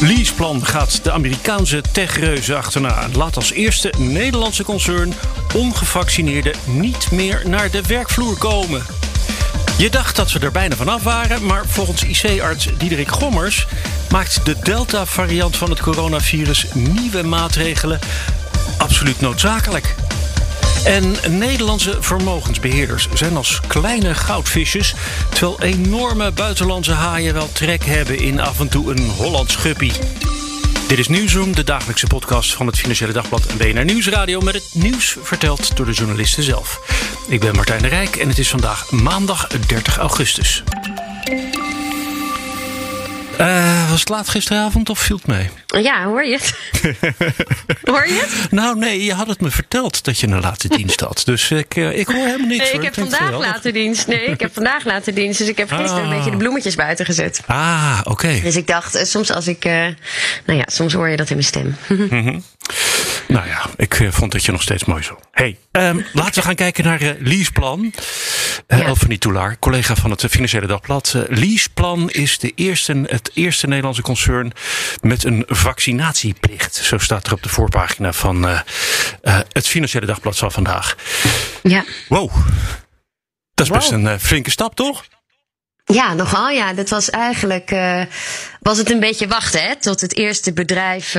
LeasePlan gaat de Amerikaanse techreuzen achterna. Laat als eerste Nederlandse concern ongevaccineerden niet meer naar de werkvloer komen. Je dacht dat ze er bijna vanaf waren, maar volgens IC-arts Diederik Gommers maakt de Delta-variant van het coronavirus nieuwe maatregelen absoluut noodzakelijk. En Nederlandse vermogensbeheerders zijn als kleine goudvisjes, terwijl enorme buitenlandse haaien wel trek hebben in af en toe een Hollands guppy. Dit is NieuwsRoom, de dagelijkse podcast van het Financiële Dagblad en BNR Nieuwsradio, met het nieuws verteld door de journalisten zelf. Ik ben Martijn de Rijk en het is vandaag maandag 30 augustus. Was het laat gisteravond of viel het mee? Ja, hoor je het? Hoor je het? Nou nee, je had het me verteld dat je een late dienst had. Dus ik hoor helemaal niks. Nee, hoor. Ik heb vandaag late dienst. Nee, ik heb vandaag late dienst. Dus ik heb gisteren een beetje de bloemetjes buiten gezet. Ah, oké. Okay. Dus ik dacht, soms als ik... soms hoor je dat in mijn stem. Mm-hmm. Nou ja, ik vond dat je nog steeds mooi zo. Hey, laten we gaan kijken naar LeasePlan. Elfanie Toelaar, collega van het Financiële Dagblad. LeasePlan is het eerste Nederlandse concern met een vaccinatieplicht. Zo staat er op de voorpagina van het Financiële Dagblad van vandaag. Ja. Wow, dat is best een flinke stap, toch? Ja, nogal. Ja, dat was eigenlijk... was het een beetje wachten, hè? Tot het eerste bedrijf,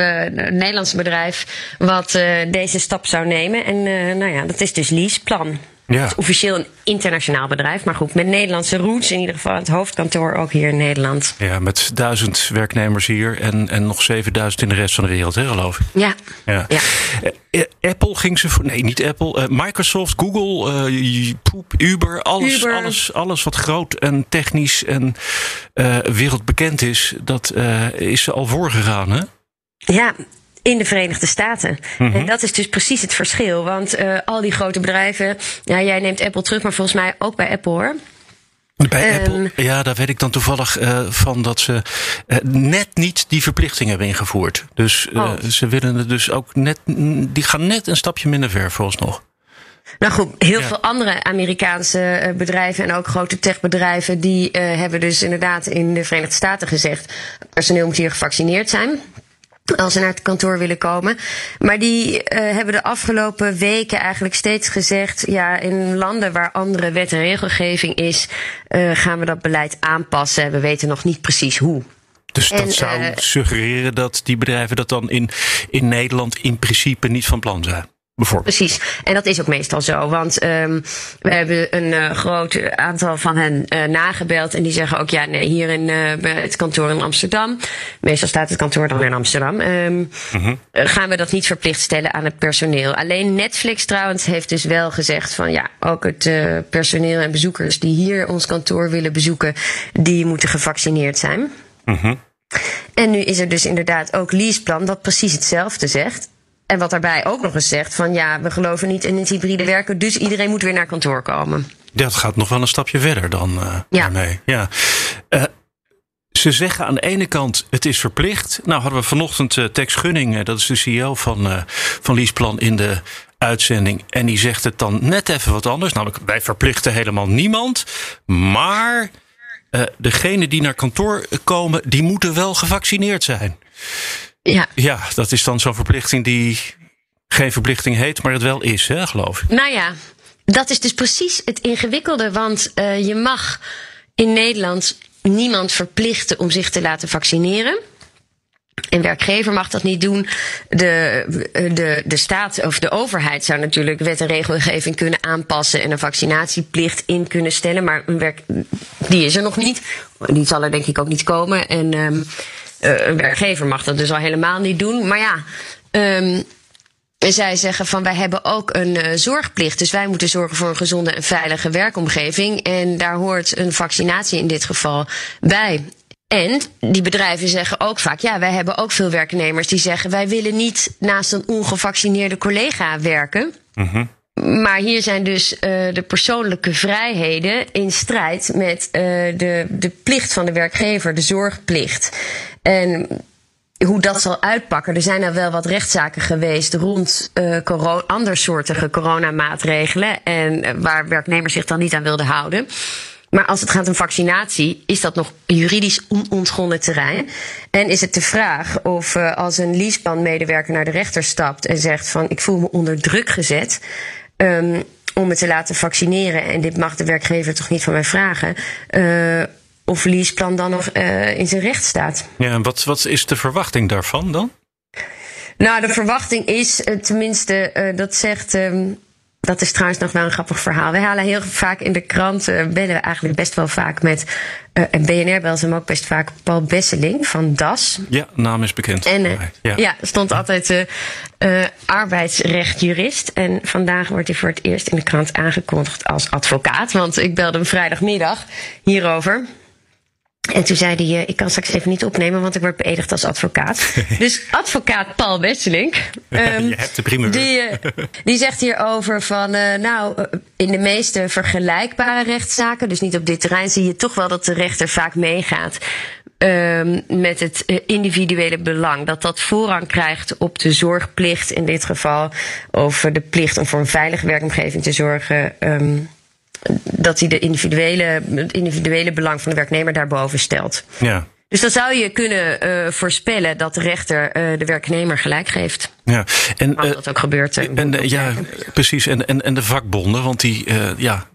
Nederlandse bedrijf, wat deze stap zou nemen. En dat is dus LeasePlan. Ja. Het is officieel een internationaal bedrijf, maar goed, met Nederlandse roots. In ieder geval het hoofdkantoor ook hier in Nederland. Ja, met 1000 werknemers hier en nog 7000 in de rest van de wereld, hè, geloof ik. Ja. Apple ging ze voor... Nee, niet Apple. Microsoft, Google, Uber. Alles wat groot en technisch en wereldbekend is, dat is ze al voorgegaan, hè? Ja, in de Verenigde Staten. Mm-hmm. En dat is dus precies het verschil. Want al die grote bedrijven... Ja, jij neemt Apple terug, maar volgens mij ook bij Apple, hoor. Bij Apple, ja, daar weet ik dan toevallig van dat ze net niet die verplichting hebben ingevoerd. Dus ze willen het dus ook net... Die gaan net een stapje minder ver, volgens nog. Nou goed, heel veel andere Amerikaanse bedrijven en ook grote techbedrijven... die hebben dus inderdaad in de Verenigde Staten gezegd... personeel moet hier gevaccineerd zijn... als ze naar het kantoor willen komen. Maar die hebben de afgelopen weken eigenlijk steeds gezegd... ja, in landen waar andere wet en regelgeving is... gaan we dat beleid aanpassen. We weten nog niet precies hoe. Dus dat zou suggereren dat die bedrijven dat dan in Nederland... in principe niet van plan zijn? Precies, en dat is ook meestal zo, want we hebben een groot aantal van hen nagebeld en die zeggen ook, ja, nee, hier in het kantoor in Amsterdam, meestal staat het kantoor dan in Amsterdam, gaan we dat niet verplicht stellen aan het personeel. Alleen Netflix trouwens heeft dus wel gezegd van, ja, ook het personeel en bezoekers die hier ons kantoor willen bezoeken, die moeten gevaccineerd zijn. Mm-hmm. En nu is er dus inderdaad ook LeasePlan dat precies hetzelfde zegt. En wat daarbij ook nog eens zegt van ja, we geloven niet in het hybride werken... dus iedereen moet weer naar kantoor komen. Dat gaat nog wel een stapje verder dan daarmee. Ja. Ze zeggen aan de ene kant, het is verplicht. Nou hadden we vanochtend Tex Gunning, dat is de CEO van LeasePlan... in de uitzending en die zegt het dan net even wat anders. Namelijk, wij verplichten helemaal niemand, maar... degenen die naar kantoor komen, die moeten wel gevaccineerd zijn. Ja, dat is dan zo'n verplichting die geen verplichting heet, maar het wel is, hè, geloof ik. Nou ja, dat is dus precies het ingewikkelde. Want je mag in Nederland niemand verplichten om zich te laten vaccineren. Een werkgever mag dat niet doen. De staat of de overheid zou natuurlijk wet en regelgeving kunnen aanpassen... en een vaccinatieplicht in kunnen stellen. Maar die is er nog niet. Die zal er denk ik ook niet komen. En een werkgever mag dat dus al helemaal niet doen. Maar ja... zij zeggen van wij hebben ook een zorgplicht. Dus wij moeten zorgen voor een gezonde en veilige werkomgeving. En daar hoort een vaccinatie in dit geval bij. En die bedrijven zeggen ook vaak... ja, wij hebben ook veel werknemers die zeggen... wij willen niet naast een ongevaccineerde collega werken. Mm-hmm. Maar hier zijn dus de persoonlijke vrijheden in strijd met de plicht van de werkgever, de zorgplicht. En hoe dat zal uitpakken. Er zijn nou wel wat rechtszaken geweest rond andersoortige coronamaatregelen. En waar werknemers zich dan niet aan wilden houden. Maar als het gaat om vaccinatie, is dat nog juridisch onontgonnen terrein. En is het de vraag of als een LeasePlan-medewerker naar de rechter stapt en zegt van ik voel me onder druk gezet om me te laten vaccineren en dit mag de werkgever toch niet van mij vragen, of LeasePlan dan nog in zijn recht staat. Ja, en wat is de verwachting daarvan dan? Nou, de verwachting is, tenminste, dat zegt... Dat is trouwens nog wel een grappig verhaal. Wij halen heel vaak in de krant, bellen we eigenlijk best wel vaak met... en BNR belt hem ook best vaak, Paul Wesselink van DAS. Ja, naam is bekend. En stond altijd arbeidsrechtjurist. En vandaag wordt hij voor het eerst in de krant aangekondigd als advocaat. Want ik belde hem vrijdagmiddag hierover. En toen zei hij, ik kan straks even niet opnemen, want ik word beëdigd als advocaat. Dus advocaat Paul Wesselink. Je hebt de primeur. Die zegt hierover van, in de meeste vergelijkbare rechtszaken, dus niet op dit terrein, zie je toch wel dat de rechter vaak meegaat met het individuele belang. Dat voorrang krijgt op de zorgplicht in dit geval, of de plicht om voor een veilige werkomgeving te zorgen. Dat hij het individuele belang van de werknemer daarboven stelt. Ja. Dus dan zou je kunnen voorspellen dat de rechter de werknemer gelijk geeft. Ja. En als dat ook gebeurt. Precies. En de vakbonden, want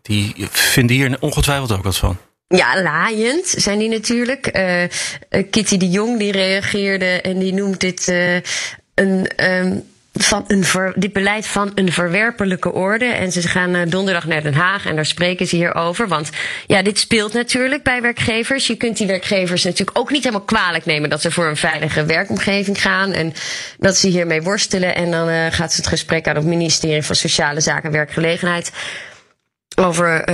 die vinden hier ongetwijfeld ook wat van. Ja, laaiend zijn die natuurlijk. Kitty de Jong die reageerde en die noemt dit dit beleid van een verwerpelijke orde. En ze gaan donderdag naar Den Haag en daar spreken ze hierover. Want ja, dit speelt natuurlijk bij werkgevers. Je kunt die werkgevers natuurlijk ook niet helemaal kwalijk nemen dat ze voor een veilige werkomgeving gaan. En dat ze hiermee worstelen. En dan gaat ze het gesprek aan op het Ministerie van Sociale Zaken en Werkgelegenheid. Over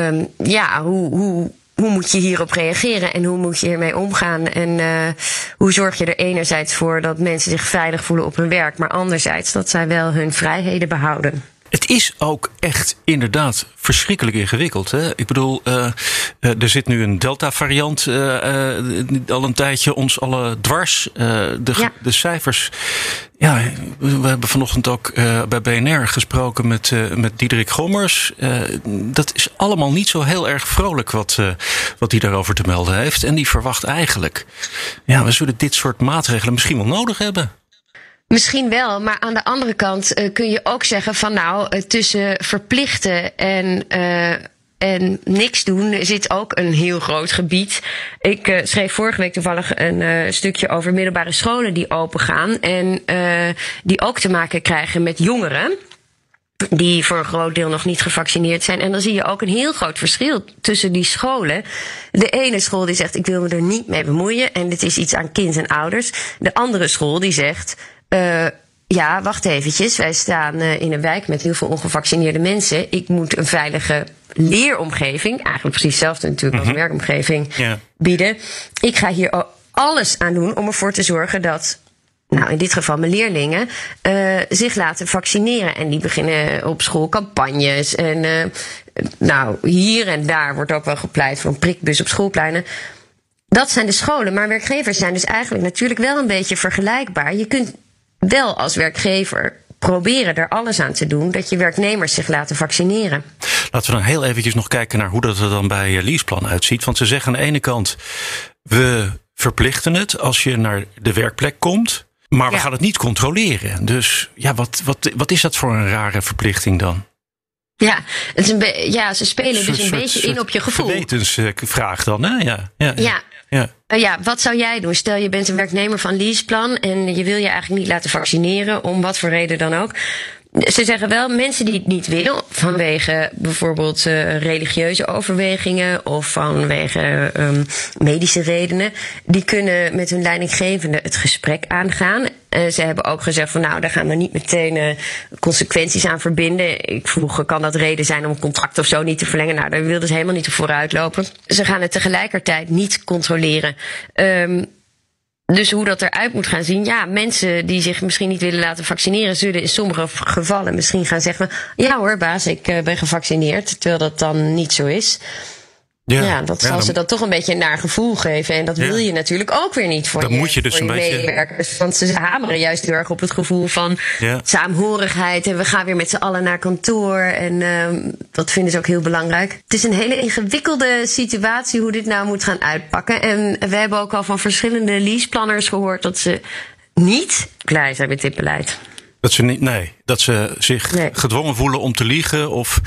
hoe moet je hierop reageren en hoe moet je hiermee omgaan? En hoe zorg je er enerzijds voor dat mensen zich veilig voelen op hun werk, maar anderzijds dat zij wel hun vrijheden behouden? Het is ook echt inderdaad verschrikkelijk ingewikkeld. Hè? Ik bedoel, er zit nu een Delta-variant al een tijdje ons alle dwars. De cijfers. Ja, we hebben vanochtend ook bij BNR gesproken met Diederik Gommers. Dat is allemaal niet zo heel erg vrolijk wat hij daarover te melden heeft. En die verwacht eigenlijk, we zullen dit soort maatregelen misschien wel nodig hebben. Misschien wel, maar aan de andere kant kun je ook zeggen van tussen verplichten en niks doen zit ook een heel groot gebied. Ik schreef vorige week toevallig een stukje over middelbare scholen die opengaan en die ook te maken krijgen met jongeren die voor een groot deel nog niet gevaccineerd zijn. En dan zie je ook een heel groot verschil tussen die scholen. De ene school die zegt, ik wil me er niet mee bemoeien en dit is iets aan kind en ouders. De andere school die zegt, wacht eventjes. Wij staan in een wijk met heel veel ongevaccineerde mensen. Ik moet een veilige leeromgeving, eigenlijk precies hetzelfde natuurlijk als een werkomgeving, bieden. Ik ga hier alles aan doen om ervoor te zorgen dat, in dit geval mijn leerlingen, zich laten vaccineren. En die beginnen op school campagnes. En hier en daar wordt ook wel gepleit voor een prikbus op schoolpleinen. Dat zijn de scholen, maar werkgevers zijn dus eigenlijk natuurlijk wel een beetje vergelijkbaar. Je kunt wel als werkgever proberen er alles aan te doen dat je werknemers zich laten vaccineren. Laten we dan heel eventjes nog kijken naar hoe dat er dan bij LeasePlan uitziet. Want ze zeggen aan de ene kant, we verplichten het als je naar de werkplek komt, maar we gaan het niet controleren. Dus wat is dat voor een rare verplichting dan? Ja, het is ze spelen dus een beetje in op je gevoel. Gewetensvraag dan, hè? Wat zou jij doen? Stel, je bent een werknemer van LeasePlan en je wil je eigenlijk niet laten vaccineren, om wat voor reden dan ook. Ze zeggen wel, mensen die het niet willen, vanwege bijvoorbeeld religieuze overwegingen of vanwege medische redenen, die kunnen met hun leidinggevende het gesprek aangaan. Ze hebben ook gezegd van daar gaan we niet meteen consequenties aan verbinden. Ik vroeg, kan dat reden zijn om een contract of zo niet te verlengen? Daar wilden ze helemaal niet op vooruitlopen. Ze gaan het tegelijkertijd niet controleren. Dus hoe dat eruit moet gaan zien. Ja, mensen die zich misschien niet willen laten vaccineren, zullen in sommige gevallen misschien gaan zeggen: ja hoor, baas, ik ben gevaccineerd. Terwijl dat dan niet zo is. Ja, dat zal ze dan toch een beetje een naar gevoel geven. En dat wil je natuurlijk ook weer niet voor je medewerkers. Want ze hameren juist heel erg op het gevoel van saamhorigheid. En we gaan weer met z'n allen naar kantoor. En dat vinden ze ook heel belangrijk. Het is een hele ingewikkelde situatie hoe dit nou moet gaan uitpakken. En we hebben ook al van verschillende leaseplanners gehoord dat ze niet blij zijn met dit beleid. Dat ze niet, dat ze zich gedwongen voelen om te liegen of...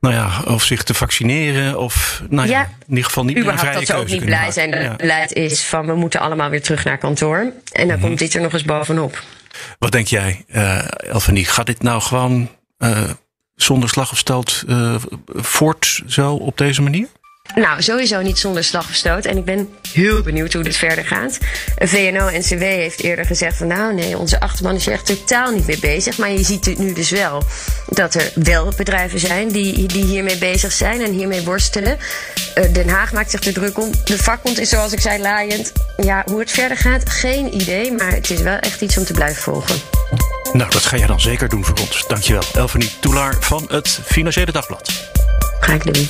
Nou ja, of zich te vaccineren of in ieder geval niet meer een vrije keuze. Dat ze ook niet blij zijn dat het beleid is van we moeten allemaal weer terug naar kantoor. En dan komt dit er nog eens bovenop. Wat denk jij, Elfanie? Gaat dit nou gewoon zonder slag of stoot voort zo op deze manier? Nou, sowieso niet zonder slag of stoot. En ik ben heel benieuwd hoe dit verder gaat. VNO-NCW heeft eerder gezegd van nou nee, onze achterban is echt totaal niet mee bezig. Maar je ziet het nu dus wel dat er wel bedrijven zijn die hiermee bezig zijn en hiermee worstelen. Den Haag maakt zich er druk om. De vakbond is, zoals ik zei, laaiend. Ja, hoe het verder gaat, geen idee. Maar het is wel echt iets om te blijven volgen. Nou, dat ga jij dan zeker doen voor ons. Dankjewel. Elfanie Toelaar van het Financiële Dagblad. Ga ik doen.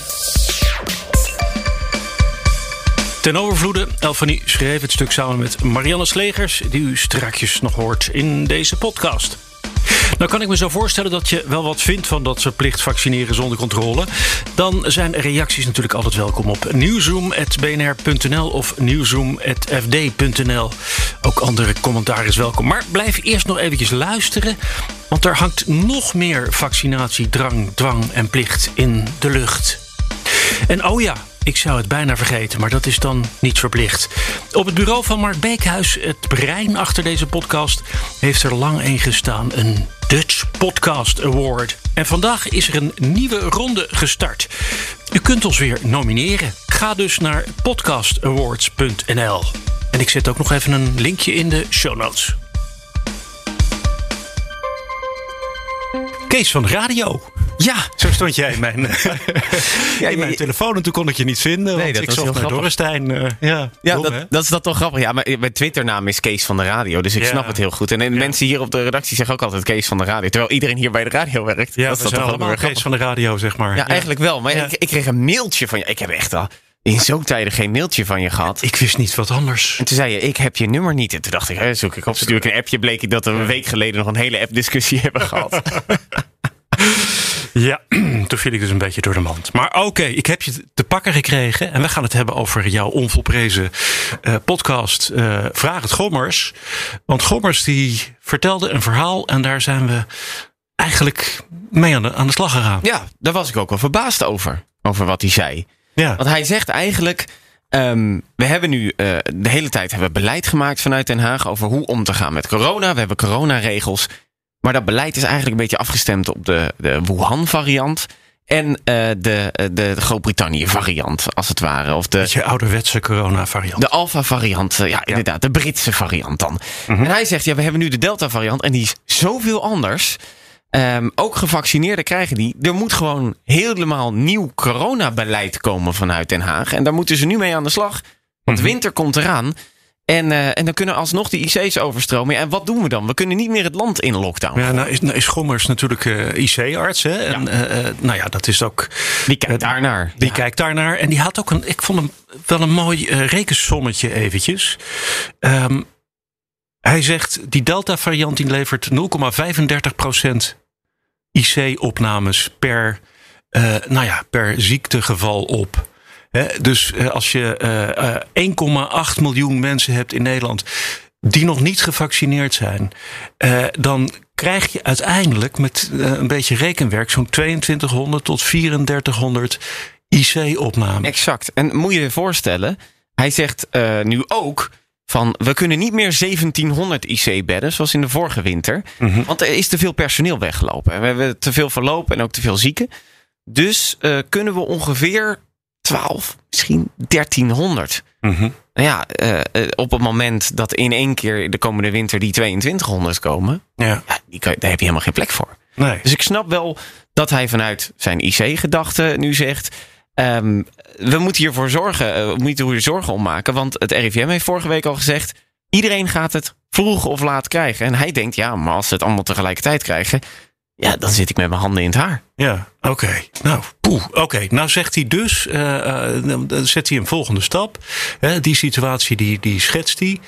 Ten overvloede, Elfanie schreef het stuk samen met Marianne Slegers, die u strakjes nog hoort in deze podcast. Nou kan ik me zo voorstellen dat je wel wat vindt van dat verplicht vaccineren zonder controle. Dan zijn reacties natuurlijk altijd welkom op nieuwsroom@bnr.nl of nieuwsroom@fd.nl. Ook andere commentaar is welkom. Maar blijf eerst nog eventjes luisteren, want er hangt nog meer vaccinatiedrang, dwang en plicht in de lucht. En oh ja... Ik zou het bijna vergeten, maar dat is dan niet verplicht. Op het bureau van Mark Beekhuis, het brein achter deze podcast... heeft er lang een gestaan, een Dutch Podcast Award. En vandaag is er een nieuwe ronde gestart. U kunt ons weer nomineren. Ga dus naar podcastawards.nl. En ik zet ook nog even een linkje in de show notes. Kees van de Radio. Ja, zo stond jij in mijn, mijn telefoon en toen kon ik je niet vinden. Nee, want ik zocht naar Dorrestein. Dat is dat toch grappig. Ja, maar mijn Twitternaam is Kees van de Radio, dus ik snap het heel goed. En mensen hier op de redactie zeggen ook altijd Kees van de Radio. Terwijl iedereen hier bij de radio werkt. Ja, dat is toch allemaal Kees van de Radio, zeg maar. Ja, eigenlijk wel. Maar ik kreeg een mailtje van je. Ik heb echt al... in zo'n tijden geen mailtje van je gehad. Ik wist niet wat anders. En toen zei je, ik heb je nummer niet. En toen dacht ik, zoek ik op. Stuur ik een appje, bleek ik dat we een week geleden nog een hele app-discussie hebben gehad. Ja, toen viel ik dus een beetje door de mand. Maar oké, ik heb je te pakken gekregen. En we gaan het hebben over jouw onvolprezen podcast Vraag het Gommers. Want Gommers die vertelde een verhaal en daar zijn we eigenlijk mee aan de slag gegaan. Ja, daar was ik ook wel verbaasd over wat hij zei. Ja. Want hij zegt eigenlijk, we hebben nu de hele tijd beleid gemaakt vanuit Den Haag over hoe om te gaan met corona. We hebben coronaregels, maar dat beleid is eigenlijk een beetje afgestemd op de Wuhan-variant en de Groot-Brittannië-variant, als het ware. Of de beetje ouderwetse corona-variant. De alfa-variant, inderdaad, de Britse variant dan. Mm-hmm. En hij zegt, we hebben nu de Delta-variant en die is zoveel anders... ook gevaccineerden krijgen die. Er moet gewoon helemaal nieuw coronabeleid komen vanuit Den Haag. En daar moeten ze nu mee aan de slag. Want winter komt eraan. En dan kunnen alsnog die IC's overstromen. Ja, en wat doen we dan? We kunnen niet meer het land in lockdown. Ja, nou is Gommers natuurlijk IC-arts. Hè? En, dat is ook... Die kijkt daarnaar. Die kijkt daarnaar. En die had ook ik vond hem wel een mooi rekensommetje eventjes. Hij zegt, die Delta-variant die levert 0,35% IC-opnames per ziektegeval op. He, dus als je 1,8 miljoen mensen hebt in Nederland die nog niet gevaccineerd zijn... dan krijg je uiteindelijk met een beetje rekenwerk zo'n 2200 tot 3400 IC-opnames. Exact. En moet je je voorstellen, hij zegt nu ook... van we kunnen niet meer 1700 IC-bedden zoals in de vorige winter. Mm-hmm. Want er is te veel personeel weggelopen. We hebben te veel verlopen en ook te veel zieken. Dus kunnen we ongeveer 12, misschien 1300. Mm-hmm. Nou op het moment dat in één keer de komende winter die 2200 komen... daar heb je helemaal geen plek voor. Nee. Dus ik snap wel dat hij vanuit zijn IC-gedachte nu zegt... we moeten hiervoor zorgen om maken. Want het RIVM heeft vorige week al gezegd... Iedereen gaat het vroeg of laat krijgen. En hij denkt, ja, maar als ze het allemaal tegelijkertijd krijgen, ja, dan zit ik met mijn handen in het haar. Ja, oké. Nou, nou zegt hij dus, dan zet hij een volgende stap. Die situatie, die schetst hij.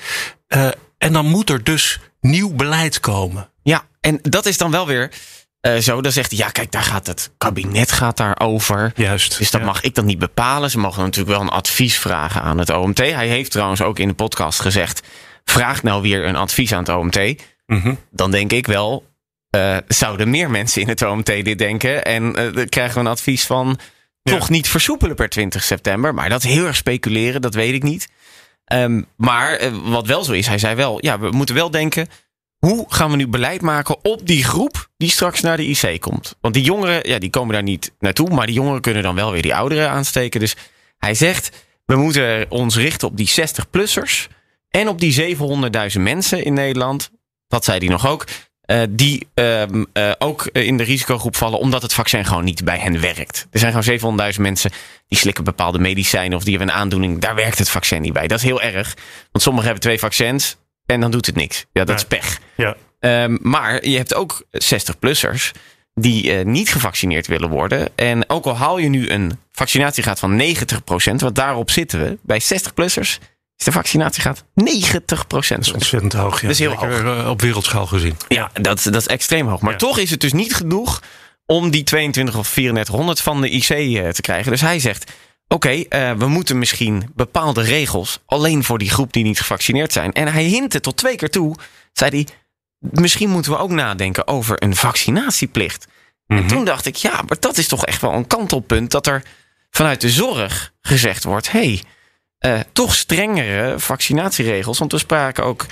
En dan moet er dus nieuw beleid komen. Ja, en dat is dan wel weer zo. Dan zegt hij, ja, kijk, daar gaat het kabinet daarover. Juist. Dus dat mag ik dan niet bepalen. Ze mogen natuurlijk wel een advies vragen aan het OMT. Hij heeft trouwens ook in de podcast gezegd, vraag nou weer een advies aan het OMT. Mm-hmm. Dan denk ik wel, zouden meer mensen in het OMT dit denken? En dan krijgen we een advies van toch niet versoepelen per 20 september. Maar dat is heel erg speculeren, dat weet ik niet. Maar wat wel zo is, hij zei wel, ja, we moeten wel denken, hoe gaan we nu beleid maken op die groep die straks naar de IC komt? Want die jongeren, ja, die komen daar niet naartoe, maar die jongeren kunnen dan wel weer die ouderen aansteken. Dus hij zegt, we moeten ons richten op die 60-plussers en op die 700.000 mensen in Nederland, dat zei hij nog ook, die ook in de risicogroep vallen, omdat het vaccin gewoon niet bij hen werkt. Er zijn gewoon 700.000 mensen die slikken bepaalde medicijnen of die hebben een aandoening. Daar werkt het vaccin niet bij. Dat is heel erg. Want sommigen hebben 2 vaccins en dan doet het niks. Ja, dat is pech. Ja. Maar je hebt ook 60-plussers die niet gevaccineerd willen worden. En ook al haal je nu een vaccinatiegraad van 90%, want daarop zitten we, bij 60-plussers is de vaccinatiegraad 90%. Dat is ontzettend hoog. Ja. Dat is heel hoog. Op wereldschaal gezien. Ja, dat is extreem hoog. Maar toch is het dus niet genoeg om die 22 of 3400 van de IC te krijgen. Dus hij zegt, oké, we moeten misschien bepaalde regels alleen voor die groep die niet gevaccineerd zijn. En hij hintte tot 2 keer toe, zei hij, misschien moeten we ook nadenken over een vaccinatieplicht. Mm-hmm. En toen dacht ik, ja, maar dat is toch echt wel een kantelpunt, dat er vanuit de zorg gezegd wordt, hey, toch strengere vaccinatieregels. Want we spraken ook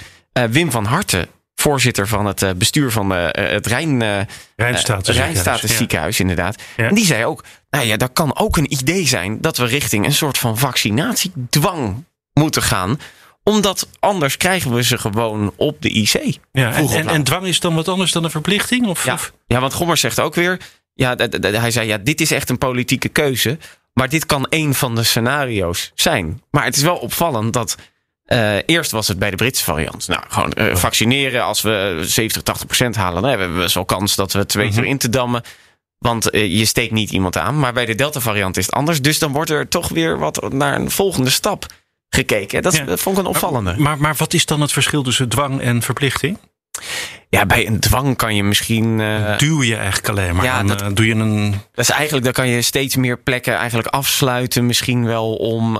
Wim van Harten, voorzitter van het bestuur van het Rijnstatus ziekenhuis, inderdaad. Ja. En die zei ook, nou ja, dat kan ook een idee zijn dat we richting een soort van vaccinatiedwang moeten gaan. Omdat anders krijgen we ze gewoon op de IC. Ja, en dwang is dan wat anders dan een verplichting? Ja, want Gommers zegt ook weer, ja, hij zei, ja, dit is echt een politieke keuze. Maar dit kan één van de scenario's zijn. Maar het is wel opvallend dat eerst was het bij de Britse variant. Nou, gewoon vaccineren. Als we 70-80% halen, dan hebben we best wel kans dat we 2 keer in te dammen. Want je steekt niet iemand aan. Maar bij de Delta variant is het anders. Dus dan wordt er toch weer wat naar een volgende stap gekeken. Dat vond ik een opvallende. Maar wat is dan het verschil tussen dwang en verplichting? Ja, bij een dwang kan je misschien duw je eigenlijk alleen maar. Ja, dan kan je steeds meer plekken eigenlijk afsluiten. Misschien wel om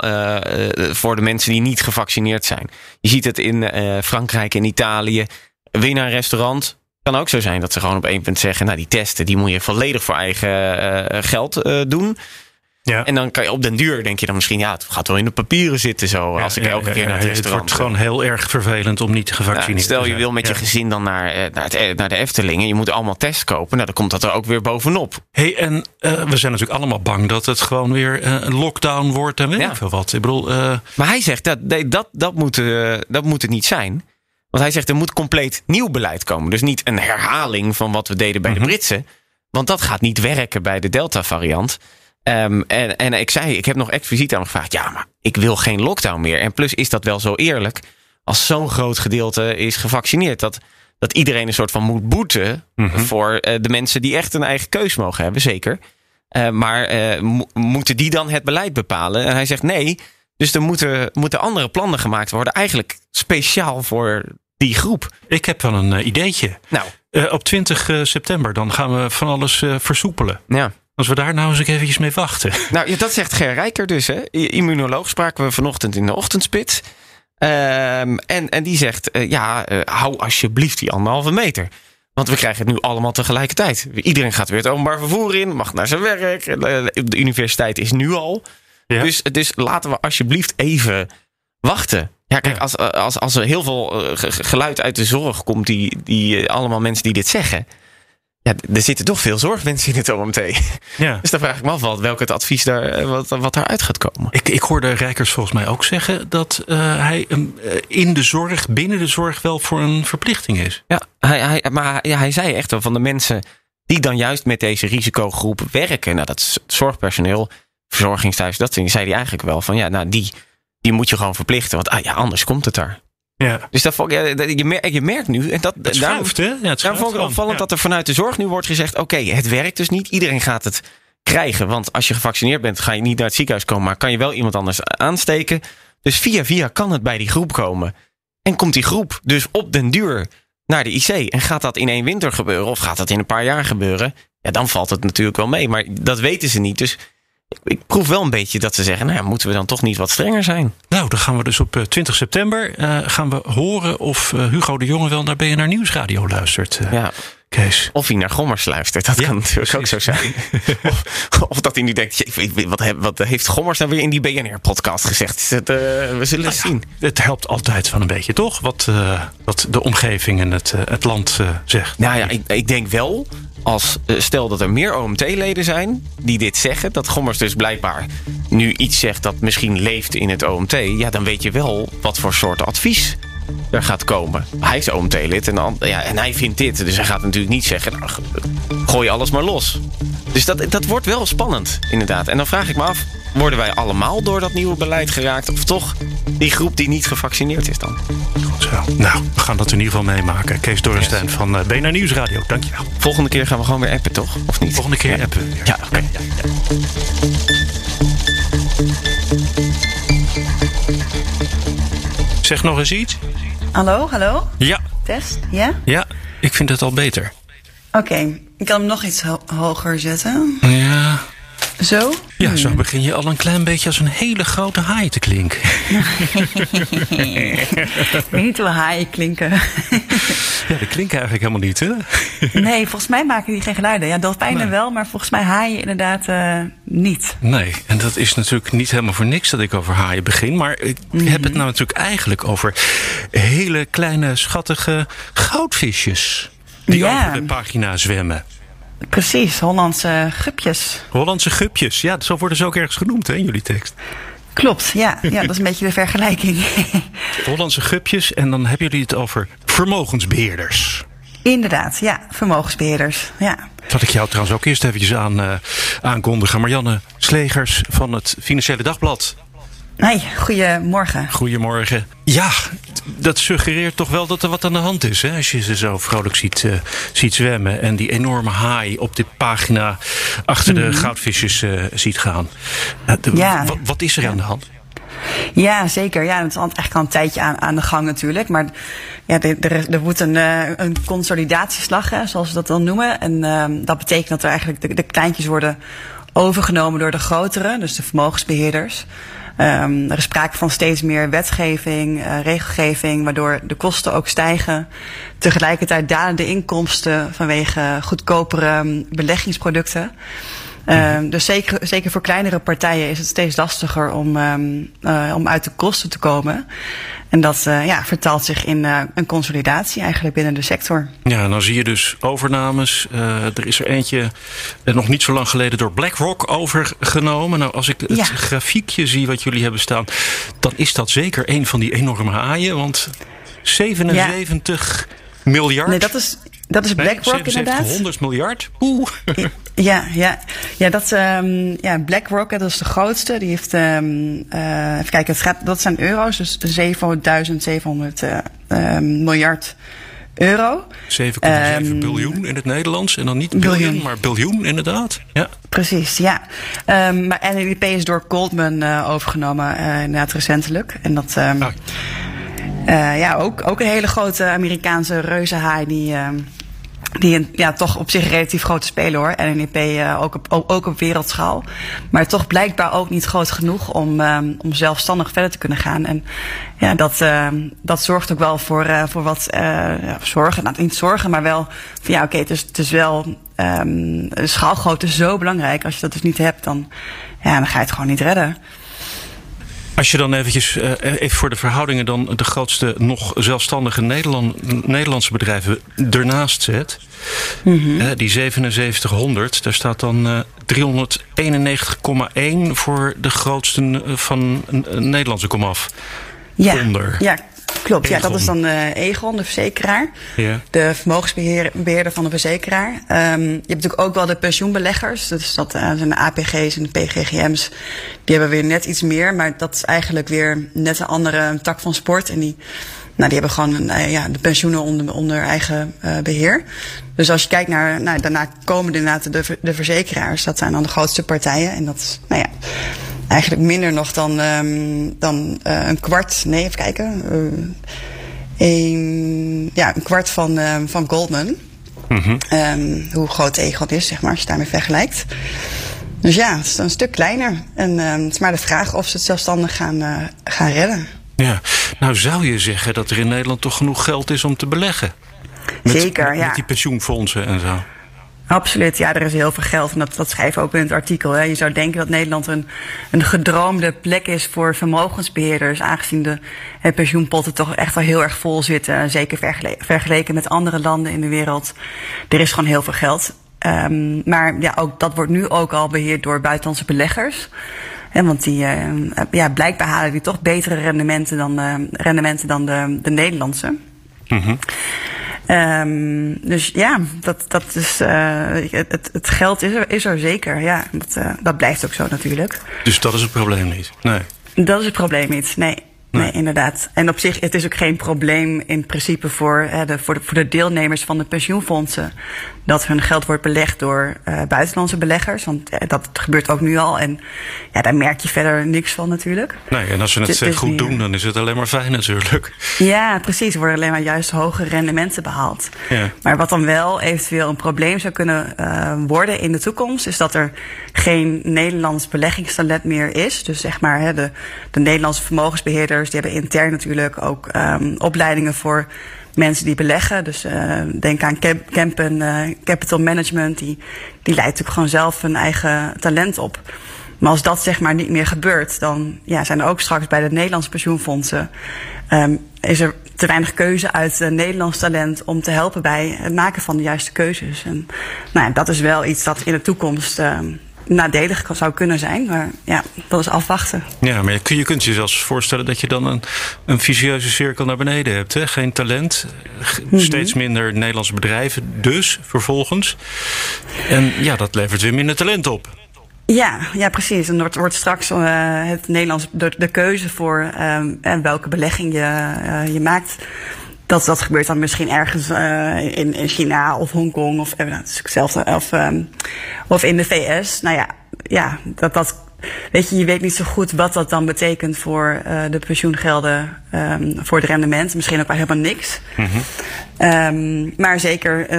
voor de mensen die niet gevaccineerd zijn. Je ziet het in Frankrijk en Italië. Wil je naar een restaurant? Kan ook zo zijn dat ze gewoon op één punt zeggen, nou, die testen die moet je volledig voor eigen geld doen. Ja. En dan kan je op den duur, denk je dan misschien, ja, het gaat wel in de papieren zitten zo. Als ik elke keer naar het restaurant. Het wordt gewoon heel erg vervelend om niet gevaccineerd te zijn. Stel je wil met je gezin dan naar de Efteling en je moet allemaal tests kopen. Nou, dan komt dat er ook weer bovenop. We zijn natuurlijk allemaal bang dat het gewoon weer een lockdown wordt en weet ik veel wat. Ik bedoel, maar hij zegt, dat moet het niet zijn. Want hij zegt, er moet compleet nieuw beleid komen. Dus niet een herhaling van wat we deden bij de Britsen. Want dat gaat niet werken bij de Delta-variant. En ik zei, ik heb nog expliciet aan hem gevraagd, ja, maar ik wil geen lockdown meer. En plus is dat wel zo eerlijk als zo'n groot gedeelte is gevaccineerd. Dat iedereen een soort van moet boeten voor de mensen die echt een eigen keus mogen hebben, zeker. Moeten die dan het beleid bepalen? En hij zegt nee, dus er moeten andere plannen gemaakt worden. Eigenlijk speciaal voor die groep. Ik heb wel een ideetje. Nou, op 20 september dan gaan we van alles versoepelen. Ja. Als we daar nou eens eventjes mee wachten. Nou, ja, dat zegt Ger Rijker dus. Hè? Immunoloog spraken we vanochtend in de ochtendspits. En die zegt, hou alsjeblieft die 1,5 meter. Want we krijgen het nu allemaal tegelijkertijd. Iedereen gaat weer het openbaar vervoer in. Mag naar zijn werk. De universiteit is nu al. Ja. Dus laten we alsjeblieft even wachten. Ja, kijk, als er heel veel geluid uit de zorg komt, die allemaal mensen die dit zeggen. Ja, er zitten toch veel zorgwensen in het OMT. Ja. Dus dan vraag ik me af welk het advies wat daaruit gaat komen. Ik hoorde Rijkers volgens mij ook zeggen dat hij in de zorg, binnen de zorg wel voor een verplichting is. Ja, hij zei echt wel van de mensen die dan juist met deze risicogroep werken. Nou, dat is zorgpersoneel, verzorgingsthuis, dat zei hij eigenlijk wel van ja, nou die moet je gewoon verplichten. Want anders komt het daar. Ja. Dus dat vond ik, je merkt nu... En dat, het schuift, hè? Ja, het schuift, vond ik opvallend dat er vanuit de zorg nu wordt gezegd... oké, het werkt dus niet. Iedereen gaat het krijgen. Want als je gevaccineerd bent, ga je niet naar het ziekenhuis komen... maar kan je wel iemand anders aansteken. Dus via kan het bij die groep komen. En komt die groep dus op den duur naar de IC. En gaat dat in één winter gebeuren? Of gaat dat in een paar jaar gebeuren? Ja, dan valt het natuurlijk wel mee. Maar dat weten ze niet. Dus... Ik proef wel een beetje dat ze zeggen... nou ja, moeten we dan toch niet wat strenger zijn? Nou, dan gaan we dus op 20 september... gaan we horen of Hugo de Jonge wel naar BNR Nieuwsradio luistert. Ja. Kees. Of hij naar Gommers luistert. Dat kan natuurlijk ook zo zijn. of dat hij nu denkt... Wat heeft Gommers nou weer in die BNR-podcast gezegd? We zullen het zien. Het helpt altijd van een beetje, toch? Wat de omgeving en het land zegt. Nou ja, ik denk wel... Als stel dat er meer OMT-leden zijn die dit zeggen... dat Gommers dus blijkbaar nu iets zegt dat misschien leeft in het OMT... ja, dan weet je wel wat voor soort advies er gaat komen. Hij is OMT-lid en hij vindt dit. Dus hij gaat natuurlijk niet zeggen, nou, gooi alles maar los. Dus dat wordt wel spannend, inderdaad. En dan vraag ik me af, worden wij allemaal door dat nieuwe beleid geraakt... of toch die groep die niet gevaccineerd is dan? Zo, nou, we gaan dat in ieder geval meemaken. Kees Dorrestein van BNR Nieuwsradio, dankjewel. Volgende keer gaan we gewoon weer appen, toch? Of niet? Volgende keer appen. Ja, oké. Zeg nog eens iets. Hallo? Ja. Test, ja? Ja, ik vind het al beter. Oké, ik kan hem nog iets hoger zetten. Ja. Zo? Ja, zo begin je al een klein beetje als een hele grote haai te klinken. Ik weet niet hoe haaien klinken. Ja, dat klinkt eigenlijk helemaal niet, hè? Nee, volgens mij maken die geen geluiden. Ja, dolfijnen wel, maar volgens mij haaien inderdaad niet. Nee, en dat is natuurlijk niet helemaal voor niks dat ik over haaien begin. Maar ik heb het nou natuurlijk eigenlijk over hele kleine, schattige goudvisjes. Die over de pagina zwemmen. Precies, Hollandse gupjes. Hollandse gupjes, ja, zo worden ze ook ergens genoemd hè, in jullie tekst. Klopt, ja, dat is een beetje de vergelijking. Hollandse gupjes, en dan hebben jullie het over vermogensbeheerders. Inderdaad, ja, vermogensbeheerders, ja. Dat ik jou trouwens ook eerst eventjes aankondigen. Marianne Slegers van het Financiële Dagblad. Hoi, goedemorgen. Goedemorgen. Ja, dat suggereert toch wel dat er wat aan de hand is. Hè? Als je ze zo vrolijk ziet zwemmen... en die enorme haai op de pagina achter de goudvisjes ziet gaan. Wat is er aan de hand? Ja, zeker. Ja, dat is eigenlijk al een tijdje aan de gang natuurlijk. Maar ja, er wordt een consolidatieslag, hè, zoals we dat dan noemen. En dat betekent dat er eigenlijk de kleintjes worden overgenomen door de grotere. Dus de vermogensbeheerders. Er is sprake van steeds meer wetgeving, regelgeving, waardoor de kosten ook stijgen. Tegelijkertijd dalen de inkomsten vanwege goedkopere beleggingsproducten. Dus zeker voor kleinere partijen is het steeds lastiger om uit de kosten te komen. En dat vertaalt zich in een consolidatie eigenlijk binnen de sector. Ja, en dan zie je dus overnames. Er is er eentje nog niet zo lang geleden door BlackRock overgenomen. Nou, als ik het grafiekje zie wat jullie hebben staan... dan is dat zeker een van die enorme haaien. Want 77 miljard... Nee, dat is BlackRock inderdaad. 100 miljard? Oeh. Ja, dat BlackRock, dat is de grootste. Die heeft, even kijken, dat zijn euro's, dus 7.700 miljard euro. 7,7 biljoen in het Nederlands. En dan niet biljoen, maar biljoen inderdaad. Ja. Precies, ja. Maar NLP is door Goldman overgenomen, inderdaad recentelijk. En dat... ook een hele grote Amerikaanse reuzenhaai die toch op zich relatief grote speler hoor. NNP ook op wereldschaal. Maar toch blijkbaar ook niet groot genoeg om zelfstandig verder te kunnen gaan. En ja, dat zorgt ook wel voor wat zorgen. Nou, niet zorgen, maar wel van het is wel schaalgrootte zo belangrijk. Als je dat dus niet hebt, dan ga je het gewoon niet redden. Als je dan even voor de verhoudingen dan de grootste nog zelfstandige Nederlandse bedrijven ernaast zet. Die 7700, daar staat dan 391,1 voor de grootste van Nederlandse komaf. Ja, onder. Ja. Klopt, Egon. Ja, dat is dan Egon, de verzekeraar. Ja. De vermogensbeheerder van de verzekeraar. Je hebt natuurlijk ook wel de pensioenbeleggers. Dus dat zijn de APG's en de PGGM's. Die hebben weer net iets meer. Maar dat is eigenlijk weer net een andere tak van sport. En die Nou, die hebben gewoon de pensioenen onder eigen beheer. Dus als je kijkt naar... Nou, daarna komen inderdaad de verzekeraars. Dat zijn dan de grootste partijen. En dat is, eigenlijk minder nog dan een kwart... Nee, even kijken. Een kwart van Goldman. Mm-hmm. Hoe groot Egon is, zeg maar, als je daarmee vergelijkt. Dus ja, het is een stuk kleiner. En het is maar de vraag of ze het zelfstandig gaan redden. Ja, nou zou je zeggen dat er in Nederland toch genoeg geld is om te beleggen? Met die pensioenfondsen en zo. Absoluut, ja, er is heel veel geld. En dat schrijven we ook in het artikel. Hè. Je zou denken dat Nederland een gedroomde plek is voor vermogensbeheerders, aangezien de pensioenpotten toch echt wel heel erg vol zitten. Zeker vergeleken met andere landen in de wereld. Er is gewoon heel veel geld. Maar dat wordt nu ook al beheerd door buitenlandse beleggers. Want die blijkbaar halen die toch betere rendementen dan de Nederlandse. Mm-hmm. Dat is. Het geld is er zeker. Ja, dat blijft ook zo natuurlijk. Dus dat is het probleem niet? Nee. Dat is het probleem niet, nee. Nee, inderdaad. En op zich, het is ook geen probleem in principe voor de deelnemers van de pensioenfondsen dat hun geld wordt belegd door buitenlandse beleggers. Want dat gebeurt ook nu al. En ja, daar merk je verder niks van natuurlijk. Nee, en als ze het goed doen, dan is het alleen maar fijn natuurlijk. Ja, precies. Er worden alleen maar juist hoge rendementen behaald. Ja. Maar wat dan wel eventueel een probleem zou kunnen worden in de toekomst, is dat er geen Nederlands beleggingstalent meer is. Dus zeg maar de Nederlandse vermogensbeheerders, die hebben intern natuurlijk ook opleidingen voor mensen die beleggen. Dus denk aan Kempen Capital Management. Die leidt natuurlijk gewoon zelf hun eigen talent op. Maar als dat zeg maar niet meer gebeurt, dan zijn er ook straks bij de Nederlandse pensioenfondsen is er te weinig keuze uit Nederlands talent om te helpen bij het maken van de juiste keuzes. En dat is wel iets dat in de toekomst nadelig zou kunnen zijn, maar dat is afwachten. Ja, maar je kunt je zelfs voorstellen dat je dan een vicieuze cirkel naar beneden hebt. Hè? Geen talent, steeds minder Nederlandse bedrijven, dus vervolgens. En dat levert weer minder talent op. Ja, precies. En dat wordt straks het Nederlands de keuze voor en welke belegging je maakt. Dat gebeurt dan misschien ergens in China of Hongkong of hetzelfde. Of in de VS. Je weet niet zo goed wat dat dan betekent voor de pensioengelden, voor het rendement. Misschien ook helemaal niks. Mm-hmm. Maar zeker,